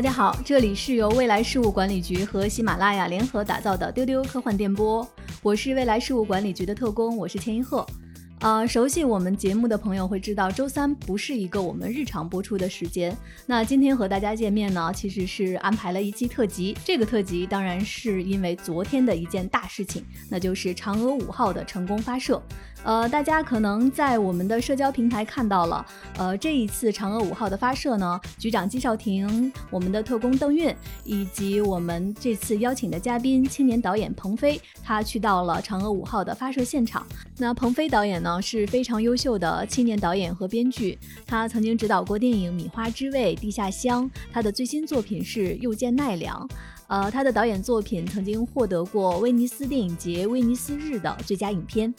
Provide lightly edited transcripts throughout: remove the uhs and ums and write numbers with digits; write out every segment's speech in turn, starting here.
大家好，这里是由未来事务管理局和喜马拉雅联合打造的丢丢科幻电波，我是未来事务管理局的特工，我是钱一鹤。熟悉我们节目的朋友会知道，周三不是一个我们日常播出的时间。那今天和大家见面呢，其实是安排了一期特辑。这个特辑当然是因为昨天的一件大事情，那就是嫦娥5号的成功发射。大家可能在我们的社交平台看到了，这一次嫦娥5号的发射呢，局长季少廷、我们的特工邓韵，以及我们这次邀请的嘉宾青年导演彭飞，他去到了嫦娥5号的发射现场。那彭飞导演呢是非常优秀的青年导演和编剧，他曾经执导过电影《米花之味》《地下乡》，他的最新作品是《又见奈良》。他的导演作品曾经获得过威尼斯电影节威尼斯日的最佳影片。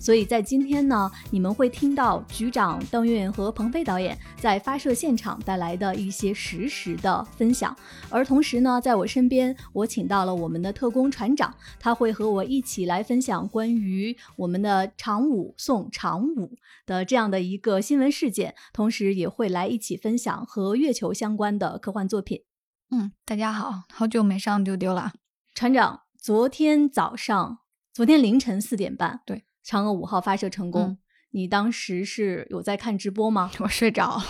所以在今天呢，你们会听到局长邓韵和彭飞导演在发射现场带来的一些实时的分享。而同时呢，在我身边我请到了我们的特工船长，他会和我一起来分享关于我们的嫦5送嫦5的这样的一个新闻事件，同时也会来一起分享和月球相关的科幻作品。大家好，好久没上丢丢了。船长，昨天凌晨4点半，对，嫦娥5号发射成功，你当时是有在看直播吗？我睡着了。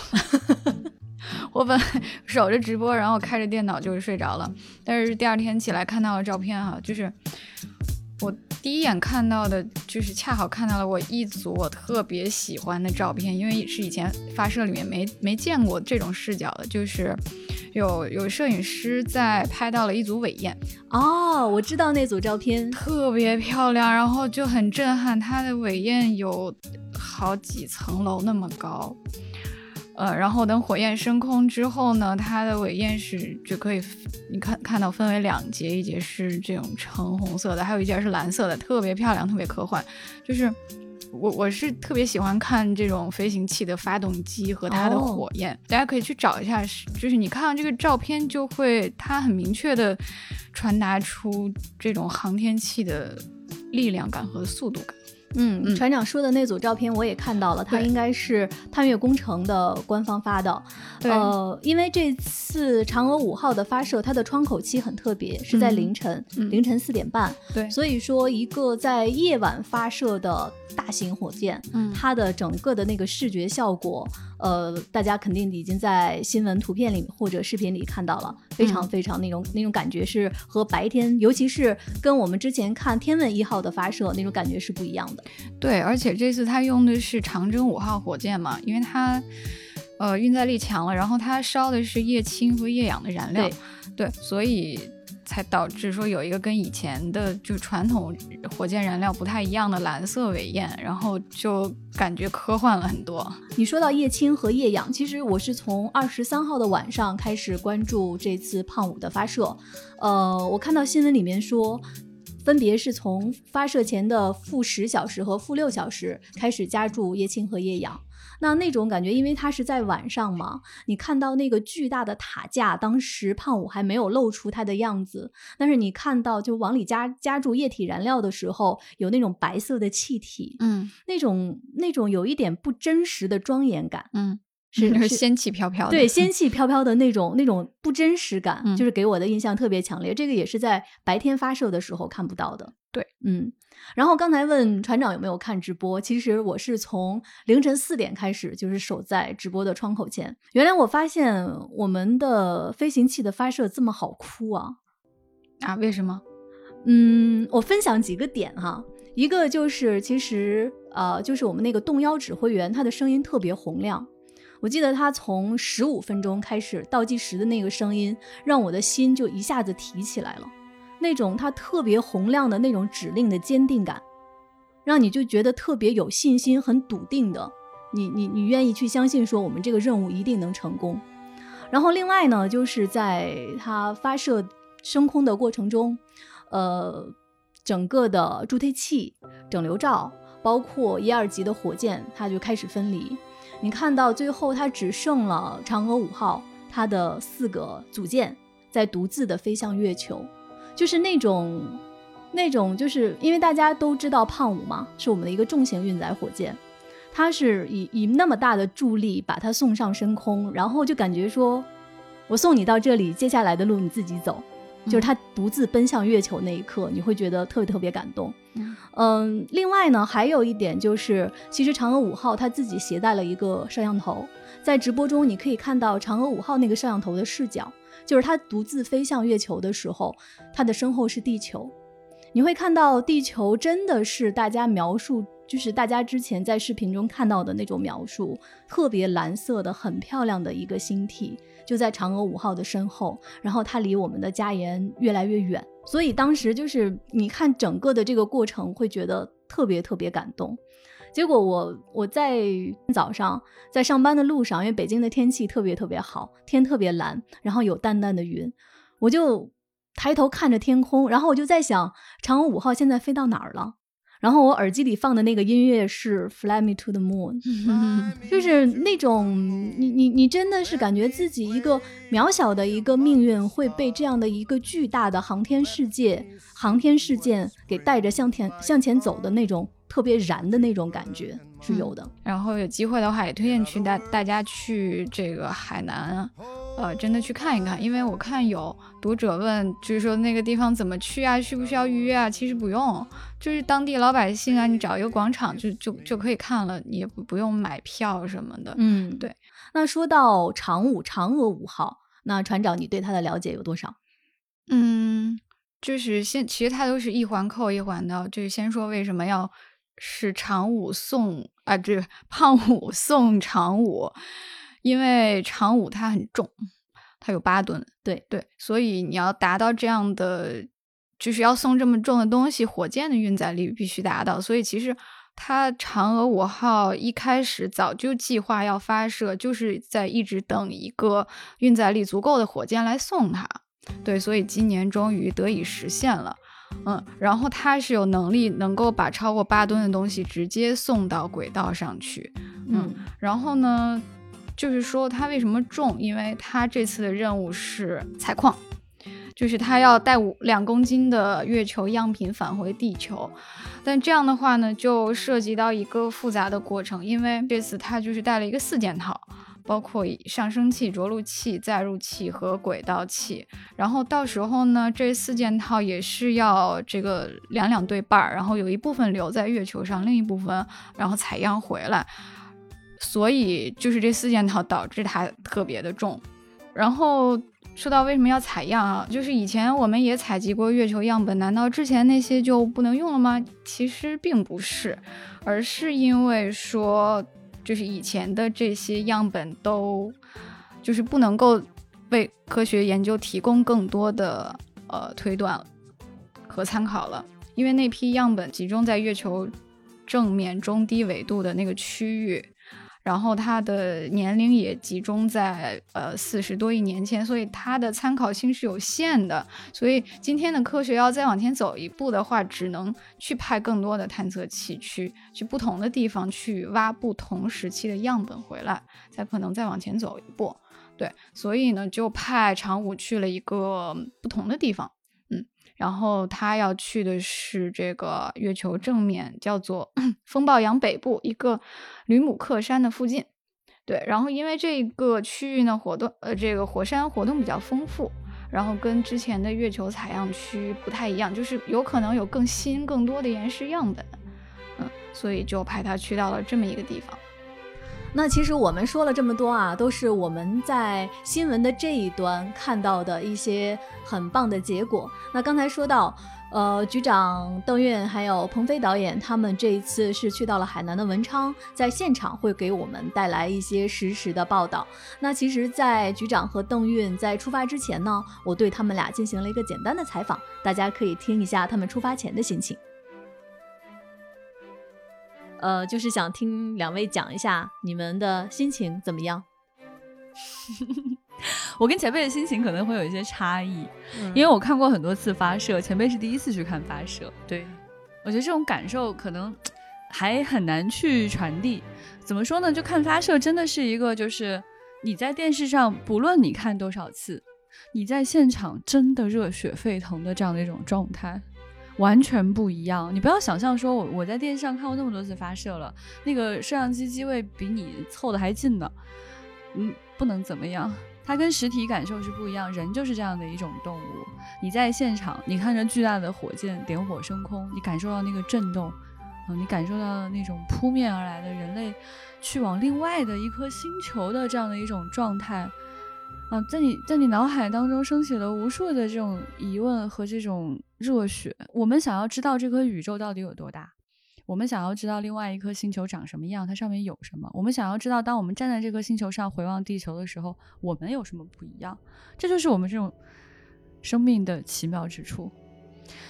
我本来守着直播，然后开着电脑就睡着了。但是第二天起来看到了照片啊，就是我第一眼看到的，就是恰好看到了我一组我特别喜欢的照片，因为是以前发射里面没见过这种视角的，就是有摄影师在拍到了一组尾焰。哦，我知道那组照片，特别漂亮，然后就很震撼，它的尾焰有好几层楼那么高。然后等火焰升空之后呢，它的尾焰是就可以你看到分为2节，一节是这种橙红色的，还有一节是蓝色的，特别漂亮，特别科幻。就是我是特别喜欢看这种飞行器的发动机和它的火焰，大家可以去找一下，就是你看到这个照片就会，它很明确的传达出这种航天器的力量感和速度感。船长说的那组照片我也看到了，它应该是探月工程的官方发的。对，因为这次嫦娥5号的发射，它的窗口期很特别，是在凌晨4点半。对，所以说一个在夜晚发射的大型火箭，它的整个的那个视觉效果，大家肯定已经在新闻图片里或者视频里看到了，非常非常那种感觉是和白天，尤其是跟我们之前看天问1号的发射那种感觉是不一样的。对，而且这次他用的是长征5号火箭嘛，因为它运载力强了，然后它烧的是液氢和液氧的燃料。 对，所以才导致说有一个跟以前的就传统火箭燃料不太一样的蓝色尾焰，然后就感觉科幻了很多。你说到液氢和液氧，其实我是从23号的晚上开始关注这次胖5的发射。我看到新闻里面说，分别是从发射前的-10小时和-6小时开始加注液氢和液氧。那种感觉，因为它是在晚上嘛，你看到那个巨大的塔架，当时胖5还没有露出它的样子，但是你看到就往里加注液体燃料的时候，有那种白色的气体，那种有一点不真实的庄严感，是仙气飘飘的。对，仙气飘飘的那种不真实感，就是给我的印象特别强烈。这个也是在白天发射的时候看不到的。对，然后刚才问船长有没有看直播，其实我是从凌晨4点开始，就是守在直播的窗口前。原来我发现我们的飞行器的发射这么好哭啊，为什么？我分享几个点哈。一个就是其实就是我们那个动腰指挥员，他的声音特别洪亮。我记得他从15分钟开始倒计时的那个声音，让我的心就一下子提起来了。那种他特别洪亮的那种指令的坚定感，让你就觉得特别有信心，很笃定的，你愿意去相信说我们这个任务一定能成功。然后另外呢，就是在他发射升空的过程中，整个的助推器、整流罩，包括1、2级的火箭，它就开始分离。你看到最后它只剩了嫦娥5号，它的4个组件在独自的飞向月球。就是那种就是因为大家都知道胖5嘛，是我们的一个重型运载火箭，它是以那么大的助力把它送上升空，然后就感觉说我送你到这里，接下来的路你自己走，就是他独自奔向月球那一刻，你会觉得特别特别感动。嗯，另外呢，还有一点就是，其实嫦娥5号它自己携带了一个摄像头，在直播中你可以看到嫦娥5号那个摄像头的视角，就是它独自飞向月球的时候，它的身后是地球，你会看到地球真的是大家描述，就是大家之前在视频中看到的那种描述，特别蓝色的，很漂亮的一个星体，就在嫦娥5号的身后，然后它离我们的家园越来越远。所以当时就是你看整个的这个过程会觉得特别特别感动。结果我在早上在上班的路上，因为北京的天气特别特别好，天特别蓝，然后有淡淡的云，我就抬头看着天空，然后我就在想嫦娥5号现在飞到哪儿了。然后我耳机里放的那个音乐是 Fly Me to the Moon， 就是那种你真的是感觉自己一个渺小的一个命运会被这样的一个巨大的航天事件给带着向前走的那种特别燃的那种感觉是有的。然后有机会的话也推荐去大家去这个海南，真的去看一看。因为我看有读者问，就是说那个地方怎么去啊，需不需要预约啊？其实不用，就是当地老百姓啊，你找一个广场就可以看了，你也不用买票什么的。嗯，对。那说到嫦娥5号，那船长你对它的了解有多少？嗯，就是其实它都是一环扣一环的。就是先说为什么要是胖五送嫦五。因为嫦五它很重，它有8吨，对，所以你要达到这样的，就是要送这么重的东西，火箭的运载力必须达到。所以其实它嫦娥5号一开始早就计划要发射，就是在一直等一个运载力足够的火箭来送它。对，所以今年终于得以实现了。嗯，然后它是有能力能够把超过8吨的东西直接送到轨道上去。然后呢？就是说它为什么重，因为它这次的任务是采矿，就是它要带2公斤的月球样品返回地球。但这样的话呢，就涉及到一个复杂的过程，因为这次它就是带了一个4件套，包括上升器、着陆器、载入器和轨道器。然后到时候呢，这4件套也是要这个两对半，然后有一部分留在月球上，另一部分然后采样回来。所以就是这4件套导致它特别的重。然后说到为什么要采样啊，就是以前我们也采集过月球样本，难道之前那些就不能用了吗？其实并不是，而是因为说就是以前的这些样本都就是不能够为科学研究提供更多的推断和参考了。因为那批样本集中在月球正面中低纬度的那个区域，然后它的年龄也集中在40多亿年前，所以它的参考性是有限的。所以今天的科学要再往前走一步的话，只能去派更多的探测器去不同的地方去挖不同时期的样本回来，才可能再往前走一步。对，所以呢就派嫦五去了一个不同的地方。然后他要去的是这个月球正面，叫做风暴洋北部一个吕姆克山的附近。对，然后因为这个区域呢这个火山活动比较丰富，然后跟之前的月球采样区不太一样，就是有可能有更新更多的岩石样本。所以就派他去到了这么一个地方。那其实我们说了这么多啊，都是我们在新闻的这一端看到的一些很棒的结果。那刚才说到局长邓韵还有彭飞导演，他们这一次是去到了海南的文昌，在现场会给我们带来一些实时的报道。那其实在局长和邓韵在出发之前呢，我对他们俩进行了一个简单的采访，大家可以听一下他们出发前的心情。就是想听两位讲一下你们的心情怎么样。我跟前辈的心情可能会有一些差异，因为我看过很多次发射，前辈是第一次去看发射。对，我觉得这种感受可能还很难去传递。怎么说呢，就看发射真的是一个，就是你在电视上不论你看多少次，你在现场真的热血沸腾的这样的一种状态完全不一样。你不要想象说我在电视上看过那么多次发射了，那个摄像机机位比你凑的还近呢，不能怎么样。它跟实体感受是不一样，人就是这样的一种动物。你在现场，你看着巨大的火箭点火升空，你感受到那个震动，你感受到那种扑面而来的人类去往另外的一颗星球的这样的一种状态，在你脑海当中升起了无数的这种疑问和这种热血。我们想要知道这颗宇宙到底有多大，我们想要知道另外一颗星球长什么样，它上面有什么，我们想要知道当我们站在这颗星球上回望地球的时候，我们有什么不一样。这就是我们这种生命的奇妙之处。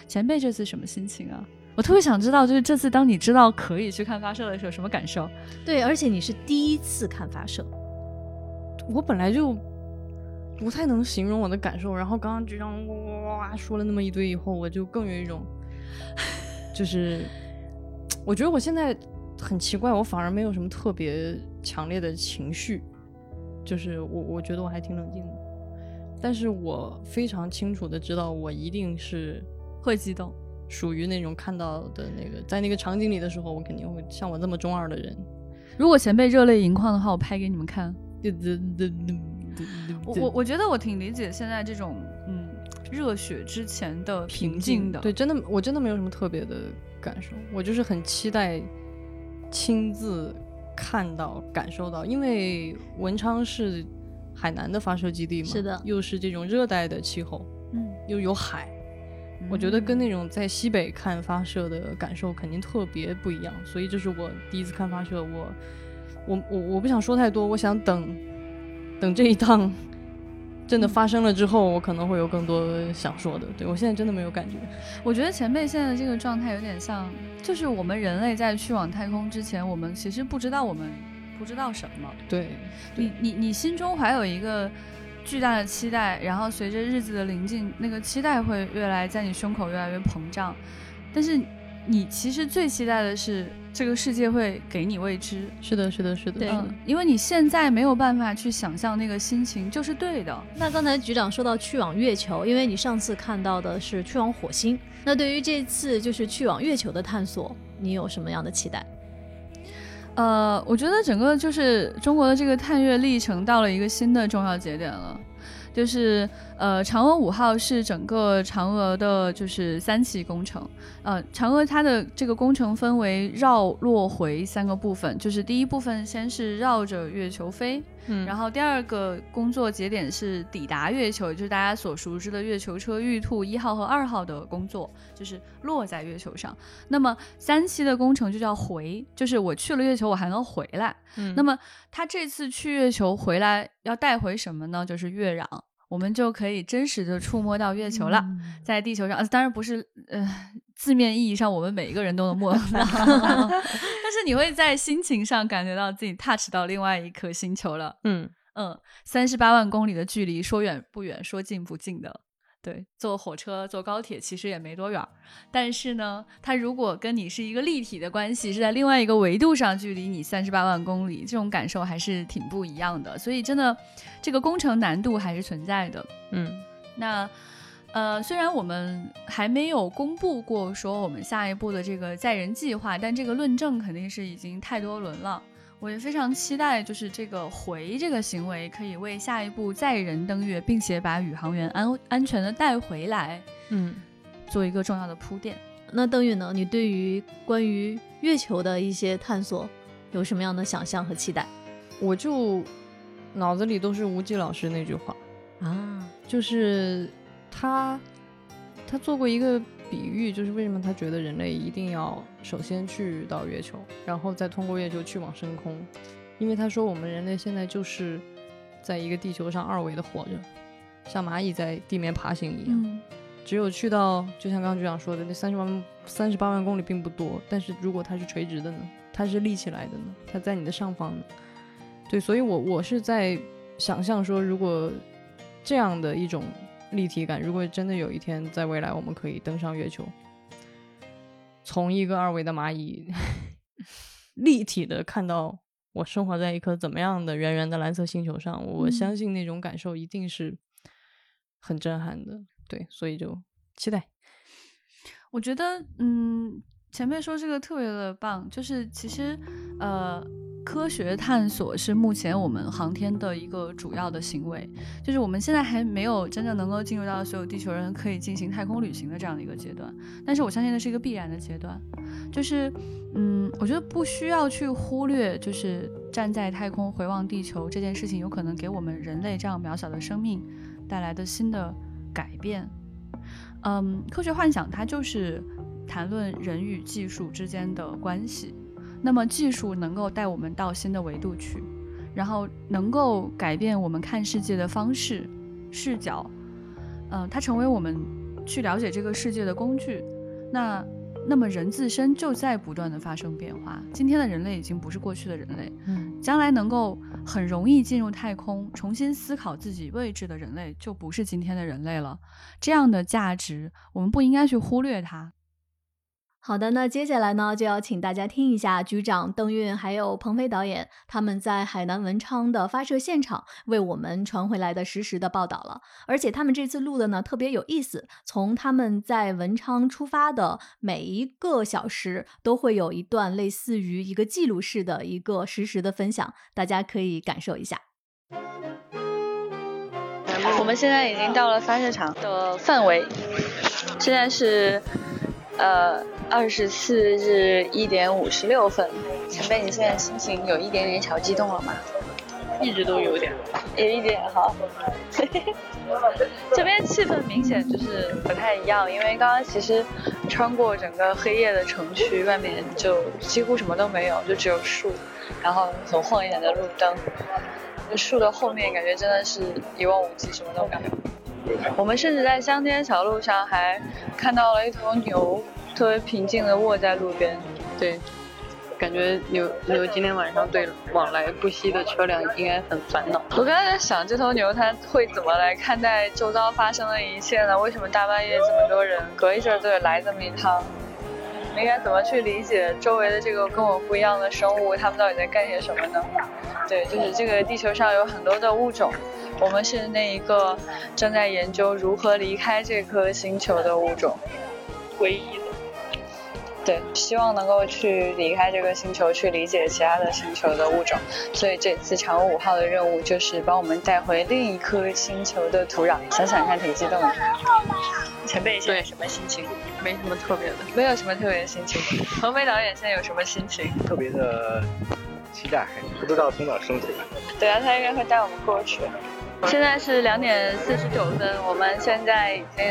前辈这次什么心情啊？我特别想知道，就是这次当你知道可以去看发射的时候什么感受。对，而且你是第一次看发射。我本来就不太能形容我的感受，然后刚刚局长说了那么一堆以后，我就更有一种就是我觉得我现在很奇怪，我反而没有什么特别强烈的情绪，就是我觉得我还挺冷静的，但是我非常清楚的知道我一定是会激动，属于那种看到的那个在那个场景里的时候，我肯定会。像我这么中二的人，如果前辈热泪盈眶的话，我拍给你们看。我觉得我挺理解现在这种热血之前的平静的。对，真的，我真的没有什么特别的感受，我就是很期待亲自看到感受到。因为文昌是海南的发射基地嘛，是的，又是这种热带的气候，又有海，我觉得跟那种在西北看发射的感受肯定特别不一样。所以这是我第一次看发射，我不想说太多，我想等这一趟真的发生了之后，我可能会有更多想说的。对，我现在真的没有感觉。我觉得前辈现在的这个状态有点像，就是我们人类在去往太空之前，我们其实不知道我们不知道什么。对，你心中怀有一个巨大的期待，然后随着日子的临近，那个期待会越来在你胸口越来越膨胀，但是你其实最期待的是这个世界会给你未知。是的。对，因为你现在没有办法去想象，那个心情就是对的。那刚才局长说到去往月球，因为你上次看到的是去往火星，那对于这次就是去往月球的探索，你有什么样的期待？我觉得整个就是中国的这个探月历程到了一个新的重要节点了，就是嫦娥5号是整个嫦娥的就是3期工程。嫦娥它的这个工程分为绕、落、回3个部分，就是第一部分先是绕着月球飞，然后第二个工作节点是抵达月球，就是大家所熟知的月球车玉兔1号和2号的工作，就是落在月球上。那么3期的工程就叫回，就是我去了月球我还能回来。那么他这次去月球回来要带回什么呢？就是月壤，我们就可以真实的触摸到月球了。在地球上，当然不是字面意义上我们每一个人都能摸到但是你会在心情上感觉到自己 touch 到另外一颗星球了。38万公里的距离，说远不远，说近不近的。对，坐火车坐高铁其实也没多远，但是呢它如果跟你是一个立体的关系，是在另外一个维度上距离你38万公里，这种感受还是挺不一样的。所以真的这个工程难度还是存在的。那虽然我们还没有公布过说我们下一步的这个载人计划，但这个论证肯定是已经太多轮了。我也非常期待，就是这个回这个行为可以为下一步载人登月，并且把宇航员安全的带回来，做一个重要的铺垫。那邓宇呢？你对于关于月球的一些探索有什么样的想象和期待？我就脑子里都是吴忌老师那句话啊，就是他做过一个比喻，就是为什么他觉得人类一定要首先去到月球，然后再通过月球去往深空。因为他说我们人类现在就是在一个地球上2维的活着，像蚂蚁在地面爬行一样。只有去到就像刚刚局长说的那38万公里并不多，但是如果它是垂直的呢，它是立起来的呢，它在你的上方呢。对，所以我是在想象说，如果这样的一种立体感，如果真的有一天在未来我们可以登上月球，从一个2维的蚂蚁立体的看到我生活在一颗怎么样的圆圆的蓝色星球上，我相信那种感受一定是很震撼的。对，所以就期待。我觉得前辈说这个特别的棒，就是其实科学探索是目前我们航天的一个主要的行为，就是我们现在还没有真正能够进入到所有地球人可以进行太空旅行的这样的一个阶段，但是我相信那是一个必然的阶段。就是我觉得不需要去忽略，就是站在太空回望地球这件事情有可能给我们人类这样渺小的生命带来的新的改变。科学幻想它就是谈论人与技术之间的关系，那么技术能够带我们到新的维度去，然后能够改变我们看世界的方式视角，它成为我们去了解这个世界的工具。那么人自身就在不断的发生变化，今天的人类已经不是过去的人类，将来能够很容易进入太空重新思考自己位置的人类就不是今天的人类了，这样的价值我们不应该去忽略它。好的，那接下来呢就要请大家听一下局长邓韵还有彭飞导演他们在海南文昌的发射现场为我们传回来的实时的报道了。而且他们这次录的呢特别有意思，从他们在文昌出发的每一个小时都会有一段类似于一个记录式的一个实时的分享，大家可以感受一下。我们现在已经到了发射场的范围，现在是24日1点56分。前辈，你现在心情有一点点小激动了吗？一直都有点，有一点。好，这边气氛明显就是不太一样，因为刚刚其实穿过整个黑夜的城区，外面就几乎什么都没有，就只有树，然后很晃眼的路灯，树的后面感觉真的是一望无际，什么都没有。我们甚至在乡间小路上还看到了一头牛特别平静地卧在路边。对，感觉牛今天晚上对往来不息的车辆应该很烦恼。我刚才在想，这头牛它会怎么来看待周遭发生的一切呢？为什么大半夜这么多人隔一阵就得来这么一趟？应该怎么去理解周围的这个跟我不一样的生物，他们到底在干些什么呢？对，就是这个地球上有很多的物种，我们是那一个正在研究如何离开这颗星球的物种，唯一的。对，希望能够去离开这个星球，去理解其他的星球的物种。所以这次嫦娥5号的任务就是把我们带回另一颗星球的土壤。想想看，挺激动的。前辈现在什么心情？没什么特别的，没有什么特别的心情。彭飞导演现在有什么心情？特别的期待，不知道从哪升起。对啊，他应该会带我们过去。现在是2点49分，我们现在已经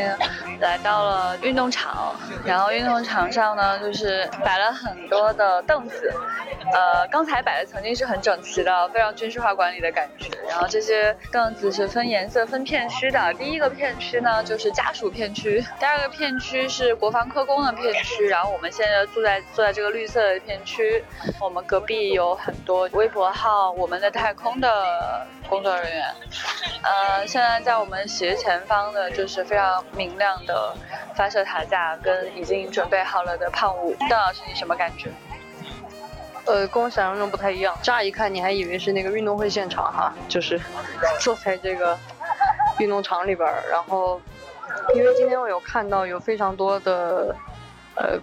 来到了运动场，然后运动场上呢就是摆了很多的凳子，刚才摆的曾经是很整齐的，非常军事化管理的感觉。然后这些凳子是分颜色分片区的，第一个片区呢就是家属片区，第二个片区是国防科工的片区，然后我们现在坐在这个绿色的片区。我们隔壁有很多微博号我们的太空的工作人员，现在在我们斜前方的就是非常明亮的发射塔架跟已经准备好了的胖五。邓老师，你什么感觉？跟我想象中不太一样，乍一看你还以为是那个运动会现场哈，就是坐在这个运动场里边。然后因为今天我有看到有非常多的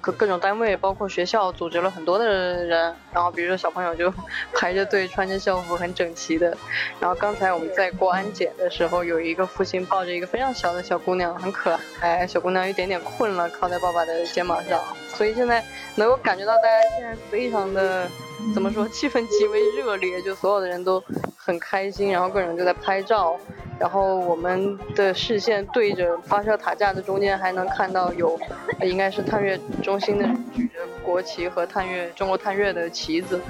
各种单位，包括学校组织了很多的人，然后比如说小朋友就排着队穿着校服很整齐的。然后刚才我们在过安检的时候，有一个父亲抱着一个非常小的小姑娘，很可爱，小姑娘一点点困了，靠在爸爸的肩膀上。所以现在能够感觉到大家现在非常的怎么说，气氛极为热烈，就所有的人都很开心，然后各种就在拍照。然后我们的视线对着发射塔架的中间，还能看到有应该是探月中心的人举着国旗和中国探月的旗子，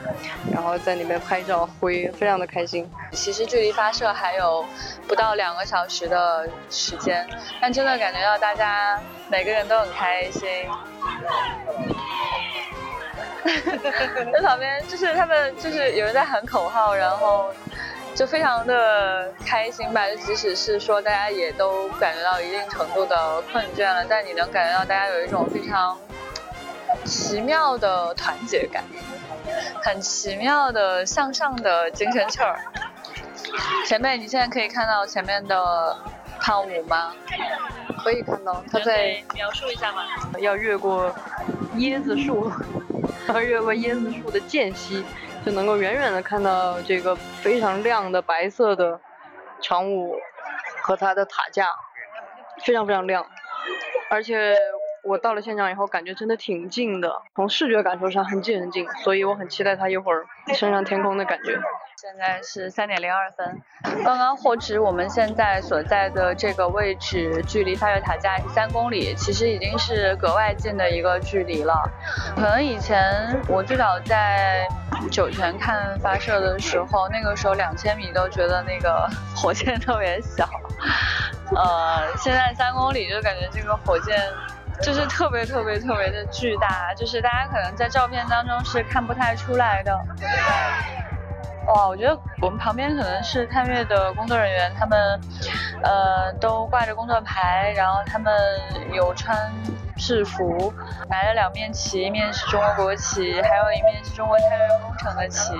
然后在里面拍照挥，非常的开心。其实距离发射还有不到2个小时的时间，但真的感觉到大家每个人都很开心。在旁边就是他们就是有人在喊口号，然后就非常的开心吧，就即使是说大家也都感觉到一定程度的困倦了，但你能感觉到大家有一种非常奇妙的团结感，很奇妙的向上的精神气儿。前辈，你现在可以看到前面的胖五吗？可以看到，他在描述一下吗？要越过椰子树的间隙，就能够远远的看到这个非常亮的白色的长屋和它的塔架，非常非常亮。而且我到了现场以后，感觉真的挺近的，从视觉感受上很近很近，所以我很期待它一会儿升上天空的感觉。现在是3:02，刚刚获知我们现在所在的这个位置距离发射塔架是3公里，其实已经是格外近的一个距离了。可能以前我最早在酒泉看发射的时候，那个时候2000米都觉得那个火箭特别小，现在3公里就感觉这个火箭就是特别特别特别的巨大，就是大家可能在照片当中是看不太出来的。哇，我觉得我们旁边可能是探月的工作人员，他们都挂着工作牌，然后他们有穿制服，拿着2面旗，一面是中国国旗，还有一面是中国探月工程的旗。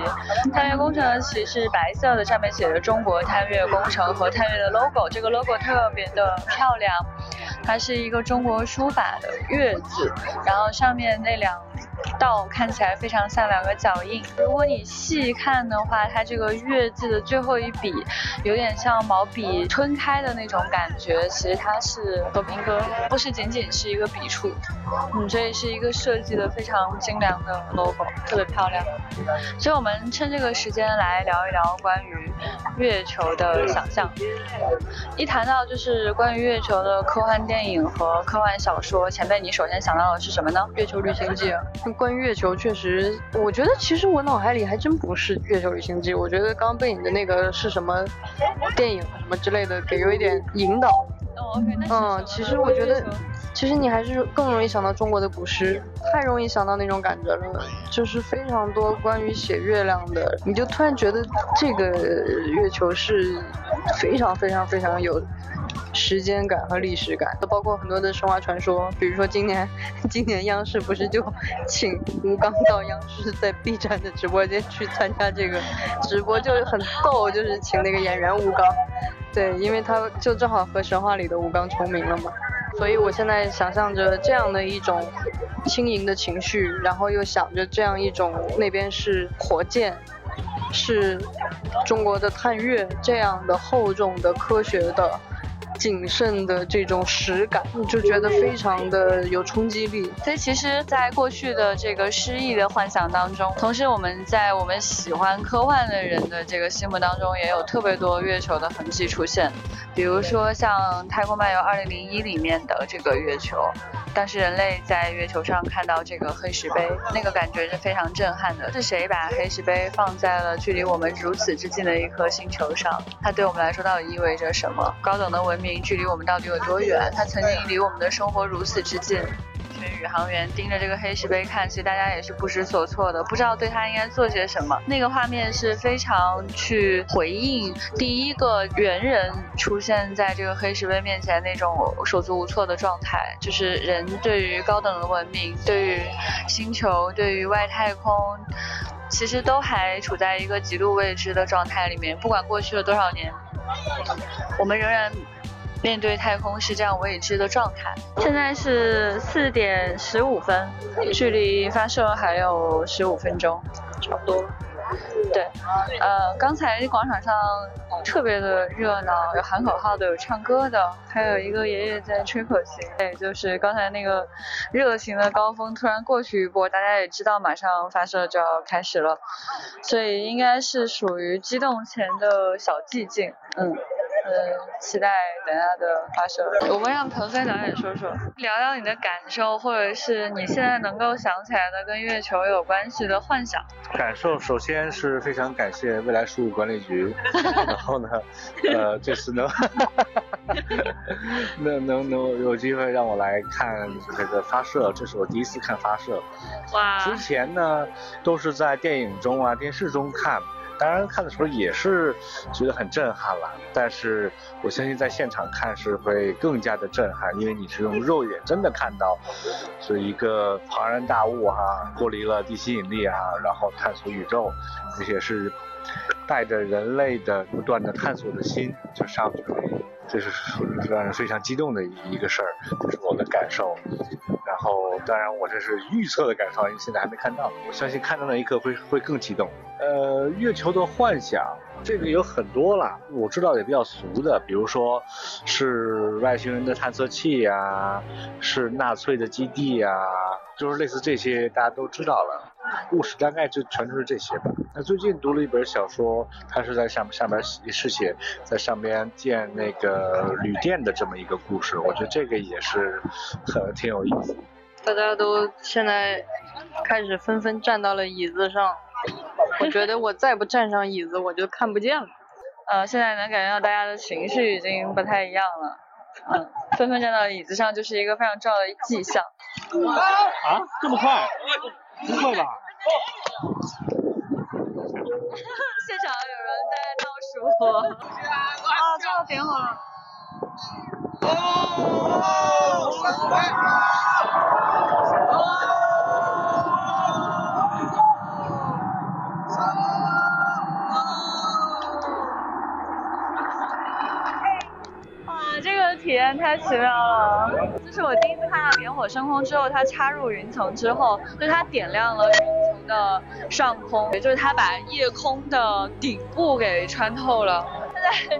探月工程的旗是白色的，上面写着中国探月工程和探月的 logo， 这个 logo 特别的漂亮，它是一个中国书法的月字，然后上面那2道看起来非常像2个脚印。如果你细看的话，它这个月字的最后一笔有点像毛笔吞开的那种感觉，其实它是和平鸽，不是仅仅是一个笔触。所以是一个设计的非常精良的 logo， 特别漂亮。所以我们趁这个时间来聊一聊关于月球的想象。一谈到就是关于月球的科幻电影和科幻小说，前辈你首先想到的是什么呢？月球旅行记。关于月球，确实我觉得其实我脑海里还真不是月球旅行记，我觉得刚被你的那个是什么电影什么之类的给有一点引导。其实我觉得其实你还是更容易想到中国的古诗，太容易想到那种感觉了，就是非常多关于写月亮的，你就突然觉得这个月球是非常非常非常有时间感和历史感，都包括很多的神话传说。比如说今年央视不是就请吴刚到央视在 B 站的直播间去参加这个直播，就是很逗，就是请那个演员吴刚，对，因为他就正好和神话里的吴刚重名了嘛。所以我现在想象着这样的一种轻盈的情绪，然后又想着这样一种那边是火箭，是中国的探月这样的厚重的科学的谨慎的这种实感，就觉得非常的有冲击力。所以其实在过去的这个诗意的幻想当中，同时我们在我们喜欢科幻的人的这个心目当中也有特别多月球的痕迹出现，比如说像《太空漫游2001》里面的这个月球，当时人类在月球上看到这个黑石碑，那个感觉是非常震撼的。是谁把黑石碑放在了距离我们如此之近的一颗星球上？它对我们来说到底意味着什么？高等的文明距离我们到底有多远？它曾经离我们的生活如此之近。宇航员盯着这个黑石碑看，其实大家也是不知所措的，不知道对他应该做些什么。那个画面是非常去回应第一个猿人出现在这个黑石碑面前那种手足无措的状态，就是人对于高等的文明，对于星球，对于外太空，其实都还处在一个极度未知的状态里面。不管过去了多少年，我们仍然面对太空是这样未知的状态。现在是4:15，距离发射还有15分钟，差不多。对，刚才广场上特别的热闹，有喊口号的，有唱歌的，还有一个爷爷在吹口琴。对，就是刚才那个热情的高峰突然过去一波，大家也知道马上发射就要开始了，所以应该是属于激动前的小寂静。期待等下的发射。我们让彭飞导演说说，聊聊你的感受，或者是你现在能够想起来的跟月球有关系的幻想感受。首先是非常感谢未来事务管理局，然后呢，这次能有机会让我来看这个发射，这是我第一次看发射。哇！之前呢都是在电影中啊、电视中看。当然看的时候也是觉得很震撼了，但是我相信在现场看是会更加的震撼，因为你是用肉眼真的看到是一个庞然大物脱离了地心引力然后探索宇宙，而且是带着人类的不断的探索的心就上去了，这是让人非常激动的一个事儿，这是我的感受。然后当然我这是预测的感受，因为现在还没看到，我相信看到那一刻会更激动。月球的幻想这个有很多了，我知道也比较俗的，比如说是外星人的探测器啊，是纳粹的基地啊，就是类似这些大家都知道了，故事大概就全都是这些吧。那最近读了一本小说，它是在上边也是写在上边建那个旅店的这么一个故事，我觉得这个也是挺有意思。大家都现在开始纷纷站到了椅子上，我觉得我再不站上椅子我就看不见了。现在能感觉到大家的情绪已经不太一样了。纷纷站到椅子上就是一个非常重要的迹象。啊，这么快？不会吧？现场有人在倒数。啊，这个点好了。体验太奇妙了，这是我第一次看到点火升空之后，它插入云层之后，就是它点亮了云层的上空，也就是它把夜空的顶部给穿透了。现在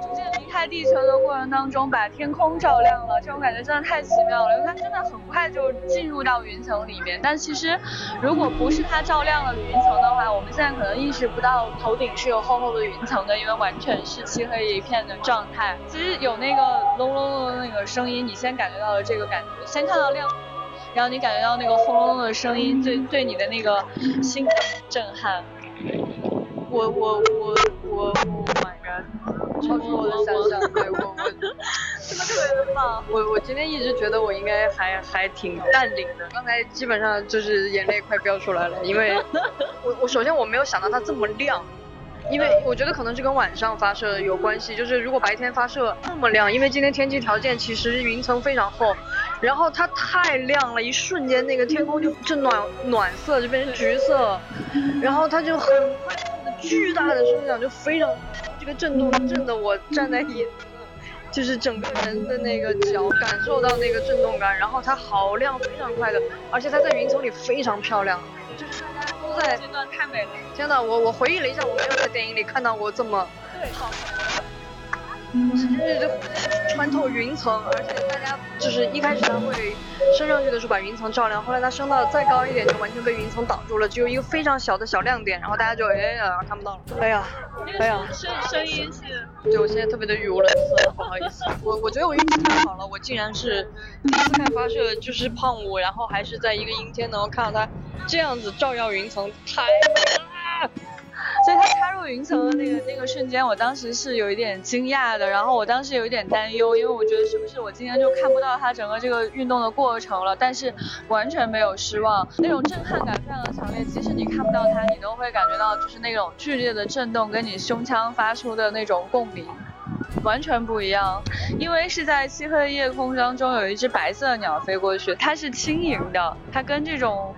逐渐离开地球的过程当中，把天空照亮了，这种感觉真的太奇妙了，因为它真的很快就进入到云层里面。但其实如果不是它照亮了云层的话，我们现在可能意识不到头顶是有厚厚的云层的，因为完全是漆黑一片的状态。其实有那个隆隆隆的那个声音，你先感觉到了这个感觉，先看到亮，然后你感觉到那个轰隆隆的声音对你的那个心的震撼。我 my god， 超出我的想象，对我这么特别棒。我今天一直觉得我应该还挺淡定的，刚才基本上就是眼泪快飙出来了，因为我首先我没有想到它这么亮。因为我觉得可能是跟晚上发射有关系，就是如果白天发射那么亮，因为今天天气条件其实云层非常厚，然后它太亮了，一瞬间那个天空就暖色就变成橘色，然后它就很巨大的声响，就非常这个震动震得我站在椅子，就是整个人的那个脚感受到那个震动感，然后它好亮，非常快的，而且它在云层里非常漂亮，就是大家都在这段太美了。真的，我回忆了一下，我没有在电影里看到过这么好看，就是穿透云层，而且大家就是一开始它会升上去的时候把云层照亮，后来它升到再高一点就完全被云层挡住了，只有一个非常小的小亮点，然后大家就看不到了。哎呀，声音是，对，我现在特别的语无伦次，不好意思，我觉得我运气太好了，我竟然是第一次看发射就是胖五，然后还是在一个阴天能够看到它这样子照耀云层，太美了。所以它插入云层的那个瞬间，我当时是有一点惊讶的，然后我当时有一点担忧，因为我觉得是不是我今天就看不到它整个这个运动的过程了，但是完全没有失望，那种震撼感非常的强烈，即使你看不到它，你都会感觉到就是那种剧烈的震动跟你胸腔发出的那种共鸣完全不一样。因为是在漆黑夜空当中，有一只白色的鸟飞过去，它是轻盈的，它跟这种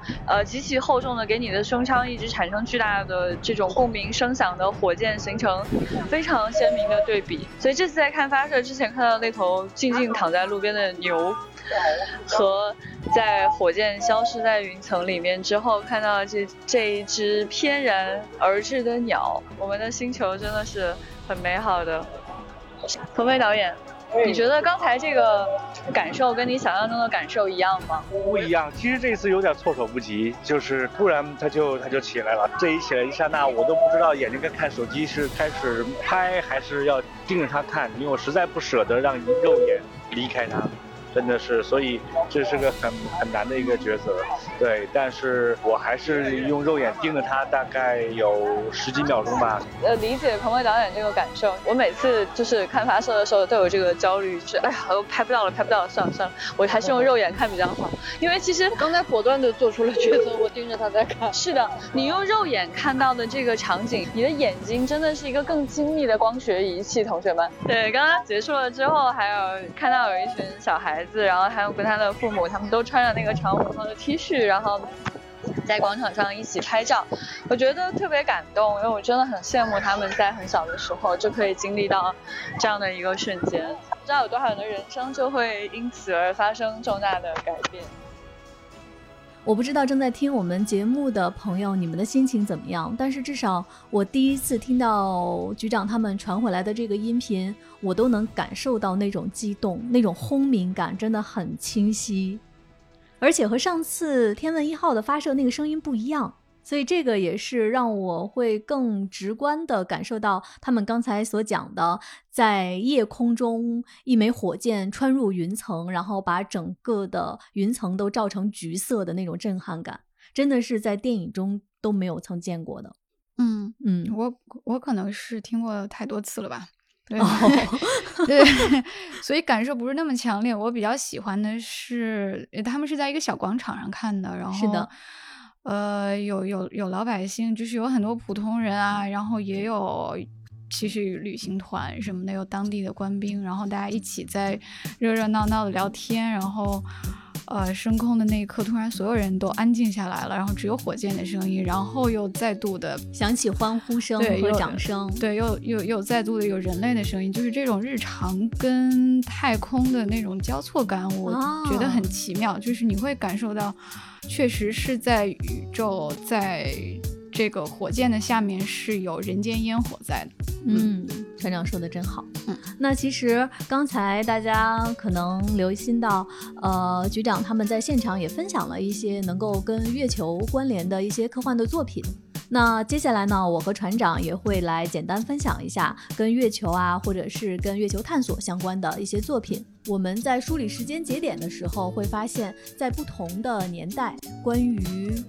极其厚重的给你的胸腔一直产生巨大的这种共鸣声响的火箭形成非常鲜明的对比。所以这次在看发射之前看到那头静静躺在路边的牛，和在火箭消失在云层里面之后看到这一只翩然而至的鸟，我们的星球真的是很美好的。彭飞导演，你觉得刚才这个感受跟你想象中的感受一样吗？不一样，其实这次有点措手不及，就是突然它就起来了，这一起来一刹那，我都不知道眼睛该看手机是开始拍还是要盯着它看，因为我实在不舍得让肉眼离开它，真的是，所以这是个很难的一个抉择，对，但是我还是用肉眼盯着它，大概有十几秒钟吧。理解彭飞导演这个感受，我每次就是看发射的时候都有这个焦虑，是哎呀，我拍不到了，算了，我还是用肉眼看比较好，因为其实刚才果断的做出了抉择，我盯着它在看。是的，你用肉眼看到的这个场景，你的眼睛真的是一个更精密的光学仪器，同学们。对，刚刚结束了之后，还有看到有一群小孩。然后还有跟他的父母，他们都穿着那个长无毛的 T 恤，然后在广场上一起拍照，我觉得特别感动，因为我真的很羡慕他们在很小的时候就可以经历到这样的一个瞬间。不知道有多少人的人生就会因此而发生重大的改变。我不知道正在听我们节目的朋友你们的心情怎么样，但是至少我第一次听到局长他们传回来的这个音频，我都能感受到那种激动，那种轰鸣感真的很清晰，而且和上次天问一号的发射那个声音不一样，所以这个也是让我会更直观地感受到他们刚才所讲的，在夜空中一枚火箭穿入云层，然后把整个的云层都照成橘色的那种震撼感，真的是在电影中都没有曾见过的。嗯嗯，我可能是听过太多次了吧。对， oh. 对，所以感受不是那么强烈。我比较喜欢的是他们是在一个小广场上看的，然后是的。有老百姓，就是有很多普通人啊，然后也有其实旅行团什么的，有当地的官兵，然后大家一起在热热闹闹的聊天，然后升空的那一刻突然所有人都安静下来了，然后只有火箭的声音，然后又再度的响起欢呼声和掌声，对，又再度的有人类的声音，就是这种日常跟太空的那种交错感，我觉得很奇妙，就是你会感受到确实是在宇宙，在这个火箭的下面是有人间烟火在的。嗯，船长说的真好。嗯，那其实刚才大家可能留心到，局长他们在现场也分享了一些能够跟月球关联的一些科幻的作品。那接下来呢，我和船长也会来简单分享一下跟月球啊，或者是跟月球探索相关的一些作品。我们在梳理时间节点的时候，会发现在不同的年代，关于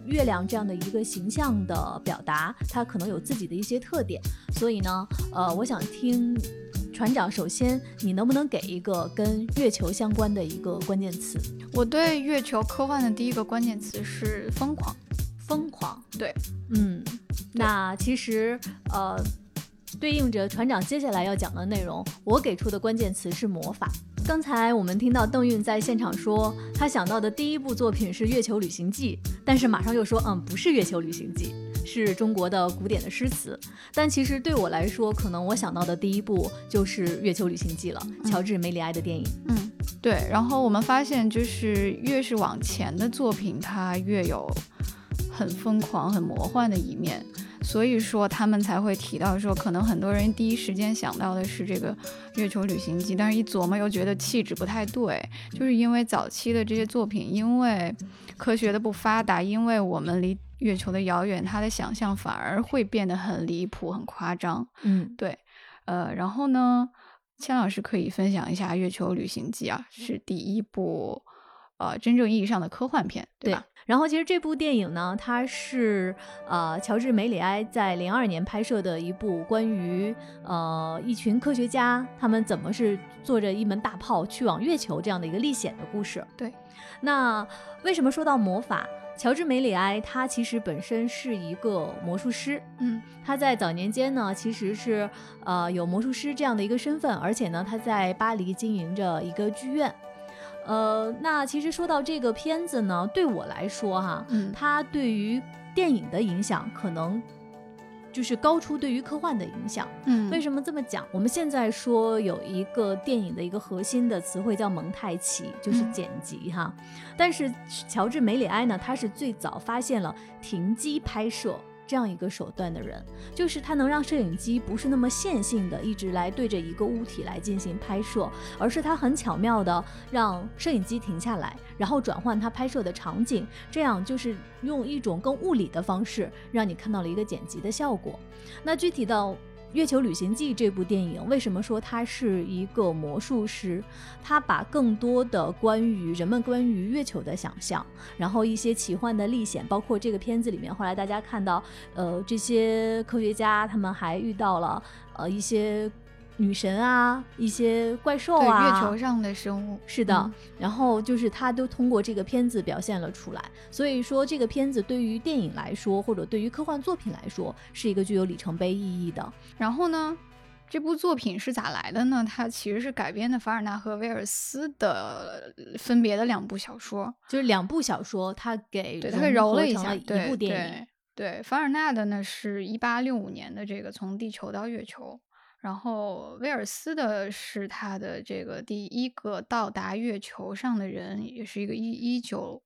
月亮这样的一个形象的表达，它可能有自己的一些特点。所以呢，我想听船长，首先你能不能给一个跟月球相关的一个关键词？我对月球科幻的第一个关键词是疯狂。疯狂，对，嗯，那其实对应着船长接下来要讲的内容，我给出的关键词是魔法。刚才我们听到邓韵在现场说，她想到的第一部作品是《月球旅行记》，但是马上又说，不是《月球旅行记》，是中国的古典的诗词。但其实对我来说，可能我想到的第一部就是《月球旅行记》了，乔治·梅里埃的电影。嗯，对。然后我们发现，就是越是往前的作品，它越有很疯狂很魔幻的一面，所以说他们才会提到说，可能很多人第一时间想到的是这个月球旅行记，但是一琢磨又觉得气质不太对，就是因为早期的这些作品，因为科学的不发达，因为我们离月球的遥远，他的想象反而会变得很离谱很夸张。嗯，对。然后呢，千老师可以分享一下月球旅行记啊，是第一部真正意义上的科幻片，对吧？对。然后其实这部电影呢，它是乔治·梅里埃在2002年拍摄的一部关于一群科学家他们怎么是坐着一门大炮去往月球这样的一个历险的故事。对，那为什么说到魔法？乔治·梅里埃他其实本身是一个魔术师，嗯，他在早年间呢其实是有魔术师这样的一个身份，而且呢他在巴黎经营着一个剧院。那其实说到这个片子呢，对我来说哈，它对于电影的影响可能就是高出对于科幻的影响。嗯，为什么这么讲？我们现在说有一个电影的一个核心的词汇叫蒙太奇，就是剪辑哈。但是乔治·梅里埃呢，他是最早发现了停机拍摄这样一个手段的人，就是他能让摄影机不是那么线性的一直来对着一个物体来进行拍摄，而是他很巧妙的让摄影机停下来，然后转换他拍摄的场景，这样就是用一种更物理的方式让你看到了一个剪辑的效果。那具体到《月球旅行记》这部电影，为什么说它是一个魔术师？它把更多的关于人们关于月球的想象，然后一些奇幻的历险，包括这个片子里面后来大家看到这些科学家他们还遇到了一些女神啊，一些怪兽啊，对，月球上的生物，是的。然后就是他都通过这个片子表现了出来，所以说这个片子对于电影来说，或者对于科幻作品来说，是一个具有里程碑意义的。然后呢，这部作品是咋来的呢？它其实是改编的凡尔纳和威尔斯的分别的两部小说，就是两部小说它给揉了一下，一部电影。 对，凡尔纳的呢是1865年的这个从地球到月球，然后威尔斯的是他的这个第一个到达月球上的人，也是一个19